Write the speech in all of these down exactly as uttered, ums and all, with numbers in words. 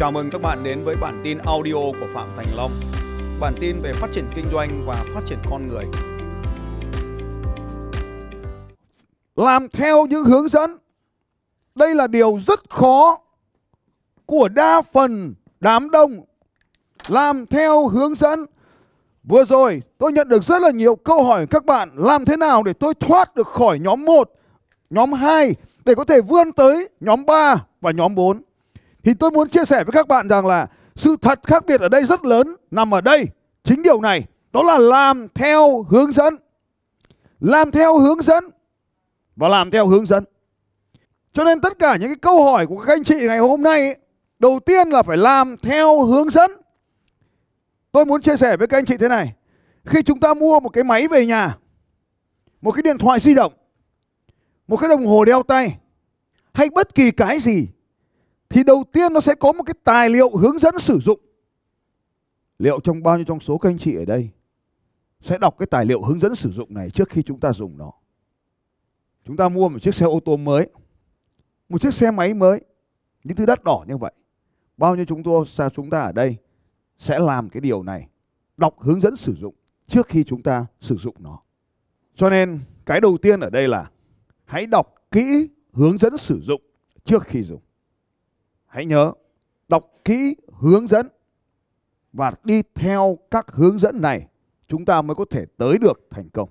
Chào mừng các bạn đến với bản tin audio của Phạm Thành Long. Bản tin về phát triển kinh doanh và phát triển con người. Làm theo những hướng dẫn. Đây là điều rất khó của đa phần đám đông. Làm theo hướng dẫn. Vừa rồi tôi nhận được rất là nhiều câu hỏi các bạn. Làm thế nào để tôi thoát được khỏi nhóm một, nhóm hai để có thể vươn tới nhóm ba và nhóm bốn? Thì tôi muốn chia sẻ với các bạn rằng là sự thật khác biệt ở đây rất lớn nằm ở đây. Chính điều này, đó là làm theo hướng dẫn. Làm theo hướng dẫn và làm theo hướng dẫn. Cho nên tất cả những cái câu hỏi của các anh chị ngày hôm nay ấy, đầu tiên là phải làm theo hướng dẫn. Tôi muốn chia sẻ với các anh chị thế này. Khi chúng ta mua một cái máy về nhà, một cái điện thoại di động, một cái đồng hồ đeo tay hay bất kỳ cái gì, thì đầu tiên nó sẽ có một cái tài liệu hướng dẫn sử dụng. Liệu trong bao nhiêu trong số các anh chị ở đây sẽ đọc cái tài liệu hướng dẫn sử dụng này trước khi chúng ta dùng nó? Chúng ta mua một chiếc xe ô tô mới, một chiếc xe máy mới, những thứ đắt đỏ như vậy. Bao nhiêu chúng tôi sao chúng ta ở đây sẽ làm cái điều này, đọc hướng dẫn sử dụng trước khi chúng ta sử dụng nó. Cho nên cái đầu tiên ở đây là hãy đọc kỹ hướng dẫn sử dụng trước khi dùng. Hãy nhớ, đọc kỹ hướng dẫn và đi theo các hướng dẫn này, chúng ta mới có thể tới được thành công.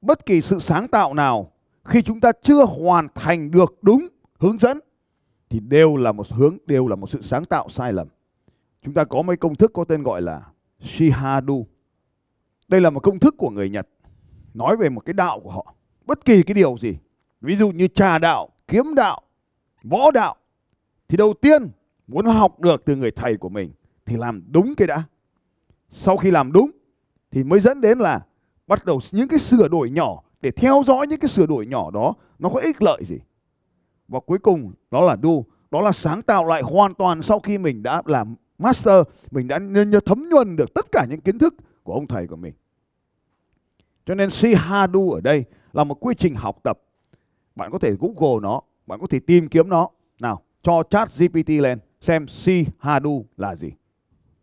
Bất kỳ sự sáng tạo nào, khi chúng ta chưa hoàn thành được đúng hướng dẫn, thì đều là một hướng, đều là một sự sáng tạo sai lầm. Chúng ta có mấy công thức có tên gọi là Shihadu. Đây là một công thức của người Nhật, nói về một cái đạo của họ. Bất kỳ cái điều gì, ví dụ như trà đạo, kiếm đạo, võ đạo, thì đầu tiên muốn học được từ người thầy của mình thì làm đúng cái đã. Sau khi làm đúng thì mới dẫn đến là bắt đầu những cái sửa đổi nhỏ để theo dõi những cái sửa đổi nhỏ đó nó có ích lợi gì. Và cuối cùng đó là do, đó là sáng tạo lại hoàn toàn sau khi mình đã làm master, mình đã thấm nhuần được tất cả những kiến thức của ông thầy của mình. Cho nên Shihadu ở đây là một quy trình học tập. Bạn có thể Google nó, bạn có thể tìm kiếm nó. Nào, cho ChatGPT lên xem Shihadu là gì.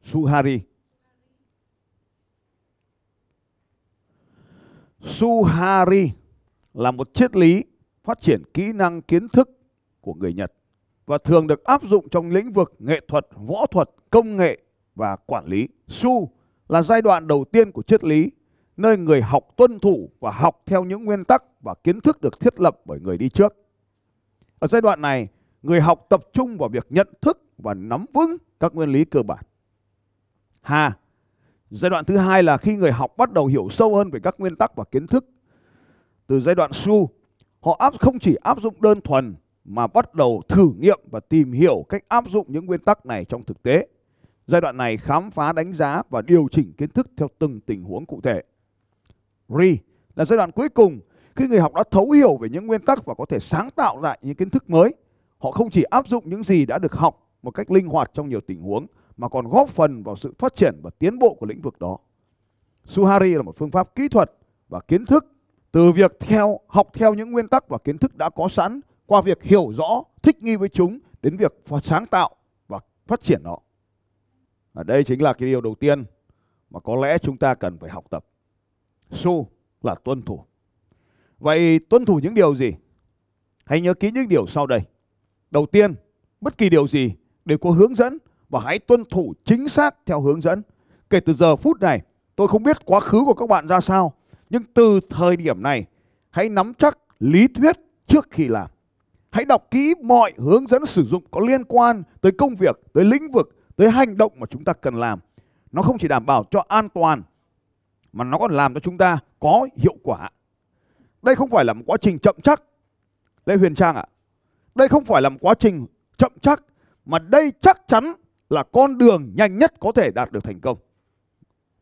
Shuhari. Shuhari là một triết lý phát triển kỹ năng kiến thức của người Nhật và thường được áp dụng trong lĩnh vực nghệ thuật, võ thuật, công nghệ và quản lý. Shu là giai đoạn đầu tiên của triết lý, nơi người học tuân thủ và học theo những nguyên tắc và kiến thức được thiết lập bởi người đi trước. Ở giai đoạn này, người học tập trung vào việc nhận thức và nắm vững các nguyên lý cơ bản. Ha, giai đoạn thứ hai là khi người học bắt đầu hiểu sâu hơn về các nguyên tắc và kiến thức. Từ giai đoạn Shu, họ áp không chỉ áp dụng đơn thuần mà bắt đầu thử nghiệm và tìm hiểu cách áp dụng những nguyên tắc này trong thực tế. Giai đoạn này khám phá, đánh giá và điều chỉnh kiến thức theo từng tình huống cụ thể. Ri là giai đoạn cuối cùng khi người học đã thấu hiểu về những nguyên tắc và có thể sáng tạo lại những kiến thức mới. Họ không chỉ áp dụng những gì đã được học một cách linh hoạt trong nhiều tình huống mà còn góp phần vào sự phát triển và tiến bộ của lĩnh vực đó. Shuhari là một phương pháp kỹ thuật và kiến thức từ việc theo học theo những nguyên tắc và kiến thức đã có sẵn qua việc hiểu rõ, thích nghi với chúng đến việc sáng tạo và phát triển nó. Ở đây chính là cái điều đầu tiên mà có lẽ chúng ta cần phải học tập. Shu là tuân thủ. Vậy tuân thủ những điều gì? Hãy nhớ kỹ những điều sau đây. Đầu tiên, bất kỳ điều gì đều có hướng dẫn và hãy tuân thủ chính xác theo hướng dẫn. Kể từ giờ phút này, tôi không biết quá khứ của các bạn ra sao, nhưng từ thời điểm này, hãy nắm chắc lý thuyết trước khi làm. Hãy đọc kỹ mọi hướng dẫn sử dụng có liên quan tới công việc, tới lĩnh vực, tới hành động mà chúng ta cần làm. Nó không chỉ đảm bảo cho an toàn, mà nó còn làm cho chúng ta có hiệu quả. Đây không phải là một quá trình chậm chắc. Lê Huyền Trang ạ. À, Đây không phải là một quá trình chậm chắc, mà đây chắc chắn là con đường nhanh nhất có thể đạt được thành công.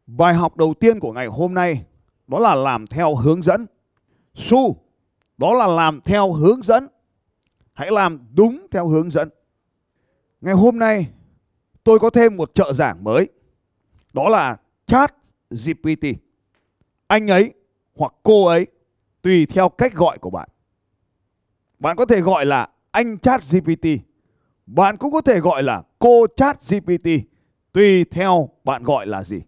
Bài học đầu tiên của ngày hôm nay đó là làm theo hướng dẫn. Shu, đó là làm theo hướng dẫn. Hãy làm đúng theo hướng dẫn. Ngày hôm nay tôi có thêm một trợ giảng mới. Đó là ChatGPT. Anh ấy hoặc cô ấy tùy theo cách gọi của bạn. Bạn có thể gọi là anh ChatGPT Bạn cũng có thể gọi là cô ChatGPT, tùy theo bạn gọi là gì.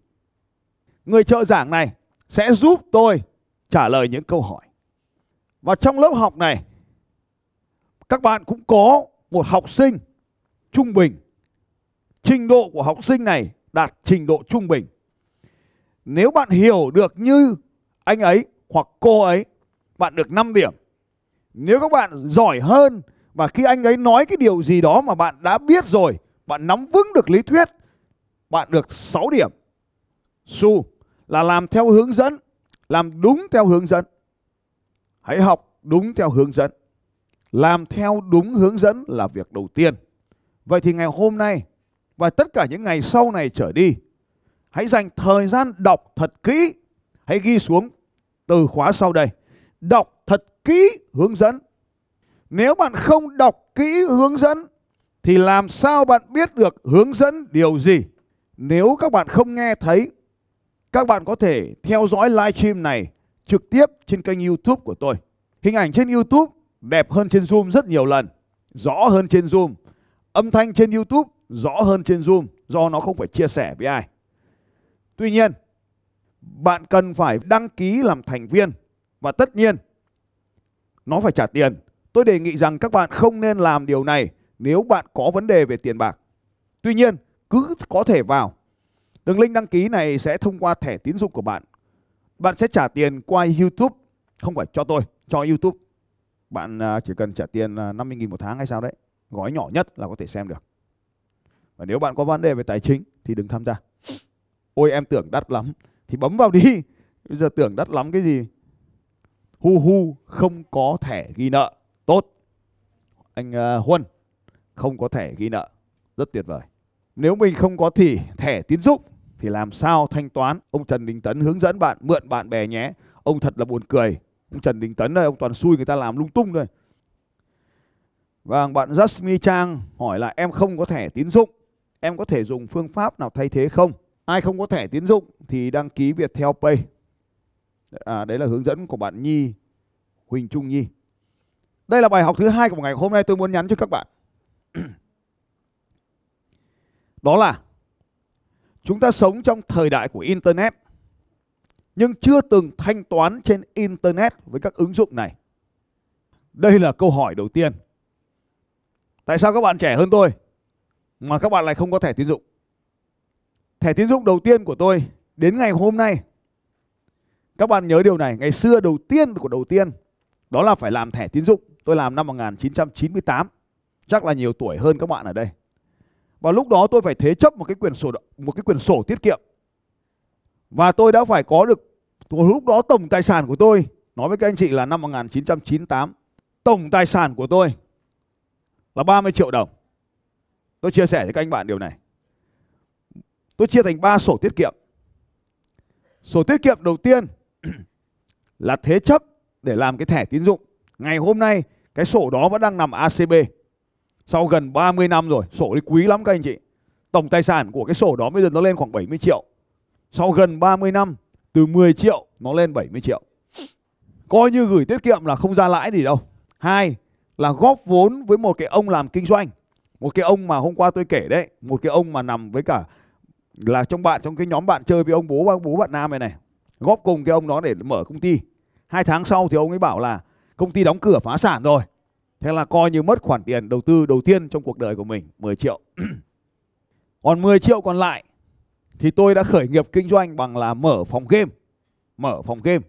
Người trợ giảng này sẽ giúp tôi trả lời những câu hỏi. Và trong lớp học này, các bạn cũng có một học sinh trung bình. Trình độ của học sinh này đạt trình độ trung bình. Nếu bạn hiểu được như anh ấy hoặc cô ấy, bạn được năm điểm. Nếu các bạn giỏi hơn và khi anh ấy nói cái điều gì đó mà bạn đã biết rồi, bạn nắm vững được lý thuyết, bạn được sáu điểm. Su là làm theo hướng dẫn, làm đúng theo hướng dẫn. Hãy học đúng theo hướng dẫn. Làm theo đúng hướng dẫn là việc đầu tiên. Vậy thì ngày hôm nay và tất cả những ngày sau này trở đi, hãy dành thời gian đọc thật kỹ. Hãy ghi xuống từ khóa sau đây. Đọc thật kỹ hướng dẫn. Nếu bạn không đọc kỹ hướng dẫn thì làm sao bạn biết được hướng dẫn điều gì? Nếu các bạn không nghe thấy, các bạn có thể theo dõi livestream này trực tiếp trên kênh YouTube của tôi. Hình ảnh trên YouTube đẹp hơn trên Zoom rất nhiều lần, rõ hơn trên Zoom. Âm thanh trên YouTube rõ hơn trên Zoom, do nó không phải chia sẻ với ai. Tuy nhiên, bạn cần phải đăng ký làm thành viên và tất nhiên nó phải trả tiền. Tôi đề nghị rằng các bạn không nên làm điều này nếu bạn có vấn đề về tiền bạc. Tuy nhiên, cứ có thể vào. Đường link đăng ký này sẽ thông qua thẻ tín dụng của bạn. Bạn sẽ trả tiền qua YouTube, không phải cho tôi, cho YouTube. Bạn chỉ cần trả tiền năm mươi nghìn một tháng hay sao đấy. Gói nhỏ nhất là có thể xem được. Và nếu bạn có vấn đề về tài chính thì đừng tham gia. Ôi em tưởng đắt lắm thì bấm vào đi. Bây giờ tưởng đắt lắm cái gì? Hu hu không có thẻ ghi nợ. Tốt. Anh uh, Huân không có thẻ ghi nợ. Rất tuyệt vời. Nếu mình không có thì thẻ tín dụng thì làm sao thanh toán? Ông Trần Đình Tấn hướng dẫn bạn mượn bạn bè nhé. Ông thật là buồn cười. Ông Trần Đình Tấn này, ông toàn xui người ta làm lung tung thôi. Vâng, bạn Jasmine Trang hỏi là em không có thẻ tín dụng, em có thể dùng phương pháp nào thay thế không? Ai không có thẻ tín dụng thì đăng ký Viettel Pay. À, đấy là hướng dẫn của bạn Nhi, Huỳnh Trung Nhi. Đây là bài học thứ hai của ngày hôm nay tôi muốn nhắn cho các bạn. Đó là chúng ta sống trong thời đại của Internet nhưng chưa từng thanh toán trên Internet với các ứng dụng này. Đây là câu hỏi đầu tiên. Tại sao các bạn trẻ hơn tôi mà các bạn lại không có thẻ tín dụng? Thẻ tín dụng đầu tiên của tôi đến ngày hôm nay. Các bạn nhớ điều này, ngày xưa đầu tiên của đầu tiên đó là phải làm thẻ tín dụng. Tôi làm năm một nghìn chín trăm chín mươi tám, chắc là nhiều tuổi hơn các bạn ở đây. Và lúc đó tôi phải thế chấp một cái quyển sổ một cái quyển sổ tiết kiệm. Và tôi đã phải có được, lúc đó tổng tài sản của tôi, nói với các anh chị là năm một nghìn chín trăm chín mươi tám, tổng tài sản của tôi là ba mươi triệu đồng. Tôi chia sẻ với các anh bạn điều này. Tôi chia thành ba sổ tiết kiệm. Sổ tiết kiệm đầu tiên là thế chấp để làm cái thẻ tín dụng. Ngày hôm nay cái sổ đó vẫn đang nằm a xê bê. Sau gần ba mươi năm rồi, sổ đấy quý lắm các anh chị. Tổng tài sản của cái sổ đó bây giờ nó lên khoảng bảy mươi triệu. Sau gần ba mươi năm, từ mười triệu nó lên bảy mươi triệu. Coi như gửi tiết kiệm là không ra lãi gì đâu. Hai là góp vốn với một cái ông làm kinh doanh. Một cái ông mà hôm qua tôi kể đấy, một cái ông mà nằm với cả là trong bạn, trong cái nhóm bạn chơi với ông bố, ông bố bạn Nam này này. Góp cùng cái ông đó để mở công ty. Hai tháng sau thì ông ấy bảo là công ty đóng cửa phá sản rồi. Thế là coi như mất khoản tiền đầu tư đầu tiên trong cuộc đời của mình, mười triệu. Còn mười triệu còn lại thì tôi đã khởi nghiệp kinh doanh bằng là mở phòng game. Mở phòng game.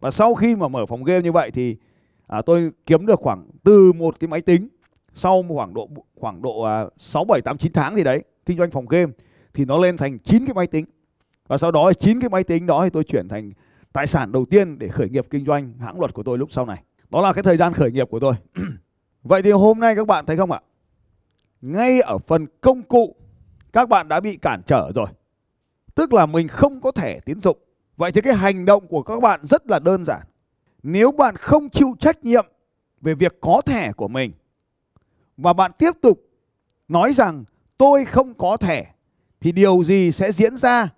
Và sau khi mà mở phòng game như vậy thì à, tôi kiếm được khoảng từ một cái máy tính. Sau khoảng độ khoảng độ à, sáu, bảy, tám, chín tháng gì đấy, kinh doanh phòng game thì nó lên thành chín cái máy tính. Và sau đó chín cái máy tính đó thì tôi chuyển thành tài sản đầu tiên để khởi nghiệp kinh doanh hãng luật của tôi lúc sau này. Đó là cái thời gian khởi nghiệp của tôi. Vậy thì hôm nay các bạn thấy không ạ? Ngay ở phần công cụ các bạn đã bị cản trở rồi. Tức là mình không có thẻ tín dụng. Vậy thì cái hành động của các bạn rất là đơn giản. Nếu bạn không chịu trách nhiệm về việc có thẻ của mình và bạn tiếp tục nói rằng tôi không có thẻ thì điều gì sẽ diễn ra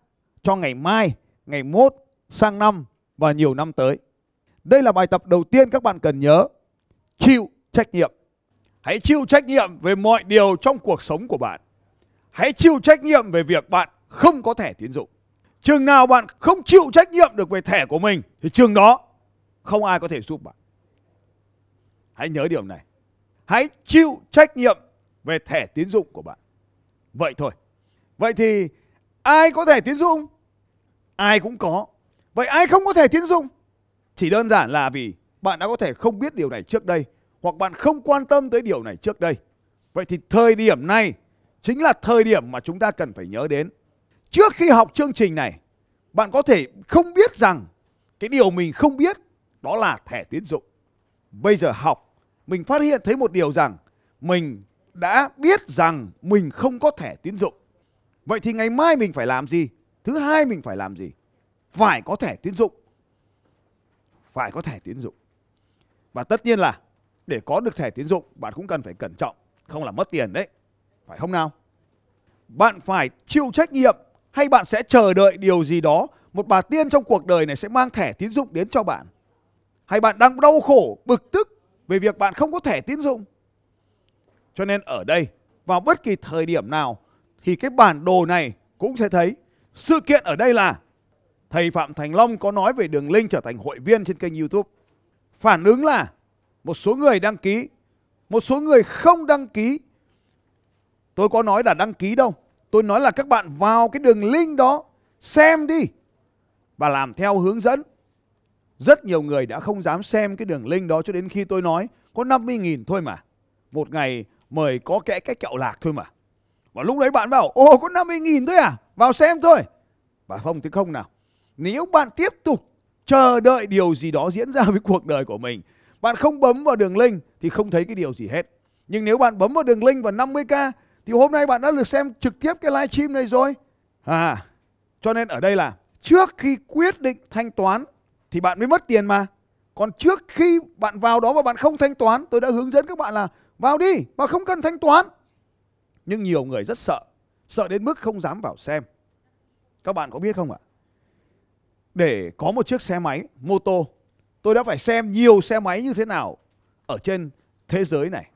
cho ngày mai, ngày mốt, sang năm và nhiều năm tới? Đây là bài tập đầu tiên các bạn cần nhớ. Chịu trách nhiệm. Hãy chịu trách nhiệm về mọi điều trong cuộc sống của bạn. Hãy chịu trách nhiệm về việc bạn không có thẻ tín dụng. Chừng nào bạn không chịu trách nhiệm được về thẻ của mình thì chừng đó không ai có thể giúp bạn. Hãy nhớ điều này. Hãy chịu trách nhiệm về thẻ tín dụng của bạn. Vậy thôi. Vậy thì ai có thẻ tín dụng? Ai cũng có. Vậy ai không có thẻ tín dụng? Chỉ đơn giản là vì bạn đã có thể không biết điều này trước đây, hoặc bạn không quan tâm tới điều này trước đây. Vậy thì thời điểm này chính là thời điểm mà chúng ta cần phải nhớ đến. Trước khi học chương trình này, bạn có thể không biết rằng cái điều mình không biết đó là thẻ tín dụng. Bây giờ học, mình phát hiện thấy một điều rằng mình đã biết rằng mình không có thẻ tín dụng. Vậy thì ngày mai mình phải làm gì? Thứ hai mình phải làm gì? Phải có thẻ tín dụng. Phải có thẻ tín dụng. Và tất nhiên là để có được thẻ tín dụng, bạn cũng cần phải cẩn trọng, không là mất tiền đấy. Phải không nào? Bạn phải chịu trách nhiệm, hay bạn sẽ chờ đợi điều gì đó, một bà tiên trong cuộc đời này sẽ mang thẻ tín dụng đến cho bạn. Hay bạn đang đau khổ, bực tức về việc bạn không có thẻ tín dụng. Cho nên ở đây, vào bất kỳ thời điểm nào, thì cái bản đồ này cũng sẽ thấy. Sự kiện ở đây là thầy Phạm Thành Long có nói về đường link trở thành hội viên trên kênh YouTube. Phản ứng là một số người đăng ký, một số người không đăng ký. Tôi có nói là đăng ký đâu. Tôi nói là các bạn vào cái đường link đó, xem đi và làm theo hướng dẫn. Rất nhiều người đã không dám xem cái đường link đó cho đến khi tôi nói có năm mươi nghìn thôi mà. Một ngày mời có kẽ cái kẹo lạc thôi mà. Và lúc đấy bạn bảo, ồ có năm mươi nghìn thôi à, vào xem thôi. Và không thì không nào. Nếu bạn tiếp tục chờ đợi điều gì đó diễn ra với cuộc đời của mình, bạn không bấm vào đường link thì không thấy cái điều gì hết. Nhưng nếu bạn bấm vào đường link và năm mươi k thì hôm nay bạn đã được xem trực tiếp cái live stream này rồi. À, cho nên ở đây là trước khi quyết định thanh toán thì bạn mới mất tiền mà. Còn trước khi bạn vào đó và bạn không thanh toán, tôi đã hướng dẫn các bạn là vào đi và không cần thanh toán. Nhưng nhiều người rất sợ, sợ đến mức không dám vào xem. Các bạn có biết không ạ? Để có một chiếc xe máy, mô tô, tôi đã phải xem nhiều xe máy như thế nào ở trên thế giới này.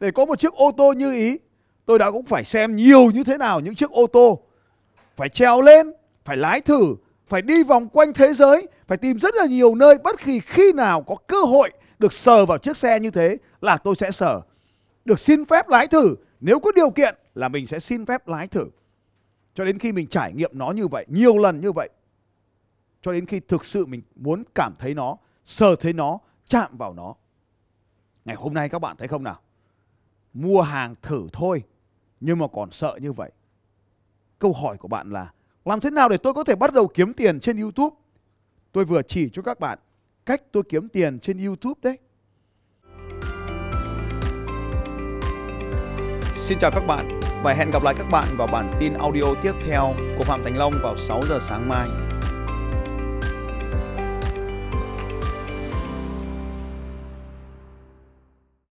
Để có một chiếc ô tô như ý, tôi đã cũng phải xem nhiều như thế nào những chiếc ô tô. Phải trèo lên, phải lái thử, phải đi vòng quanh thế giới, phải tìm rất là nhiều nơi. Bất kỳ khi nào có cơ hội được sờ vào chiếc xe như thế là tôi sẽ sờ. Được xin phép lái thử, nếu có điều kiện là mình sẽ xin phép lái thử. Cho đến khi mình trải nghiệm nó như vậy, nhiều lần như vậy. Cho đến khi thực sự mình muốn cảm thấy nó, sờ thấy nó, chạm vào nó. Ngày hôm nay các bạn thấy không nào? Mua hàng thử thôi, nhưng mà còn sợ như vậy. Câu hỏi của bạn là làm thế nào để tôi có thể bắt đầu kiếm tiền trên YouTube? Tôi vừa chỉ cho các bạn cách tôi kiếm tiền trên YouTube đấy. Xin chào các bạn và hẹn gặp lại các bạn vào bản tin audio tiếp theo của Phạm Thành Long vào sáu giờ sáng mai.